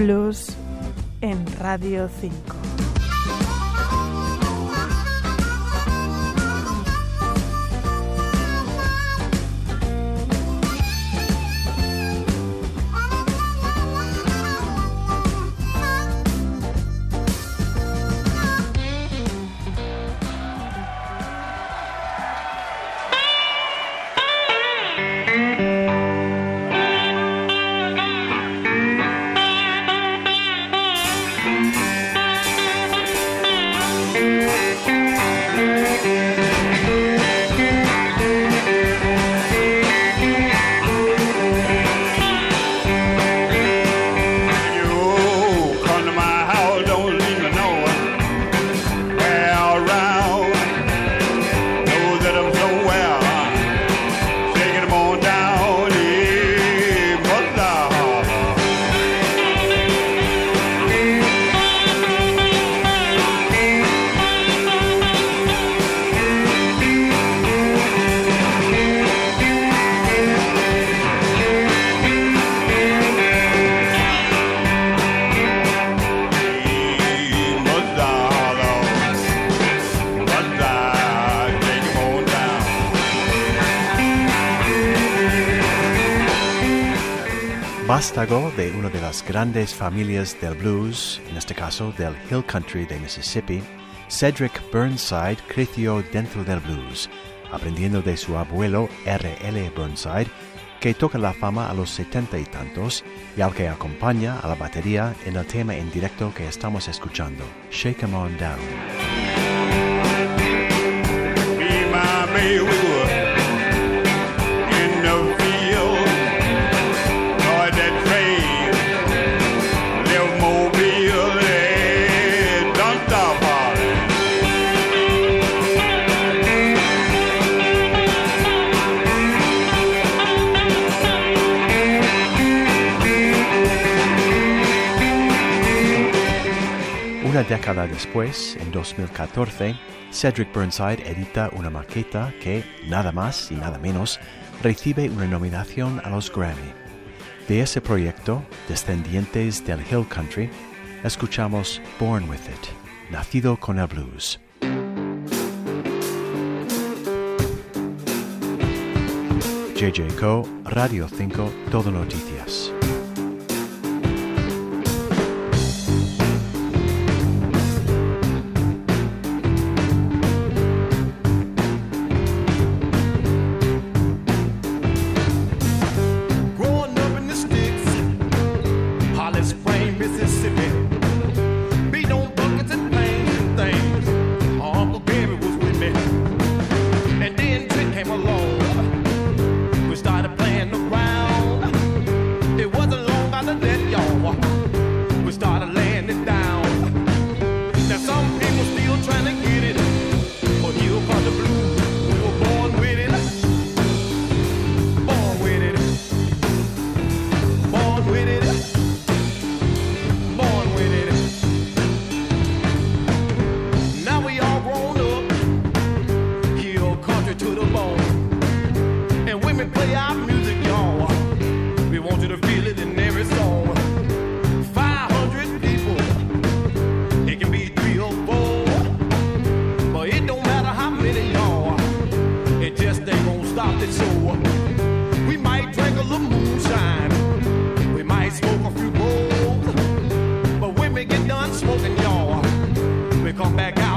Blues en Radio 5. Vástago de una de las grandes familias del blues, en este caso del Hill Country de Mississippi, Cedric Burnside creció dentro del blues, aprendiendo de su abuelo R.L. Burnside, que toca la fama a los 70 y tantos y al que acompaña a la batería en el tema en directo que estamos escuchando, Shake 'Em On Down. Una década después, en 2014, Cedric Burnside edita una maqueta que, nada más y nada menos, recibe una nominación a los Grammy. De ese proyecto, Descendientes del Hill Country, escuchamos Born With It, Nacido con el Blues. JJ Co., Radio 5, Todo Noticias. Smoking, y'all. We come back out.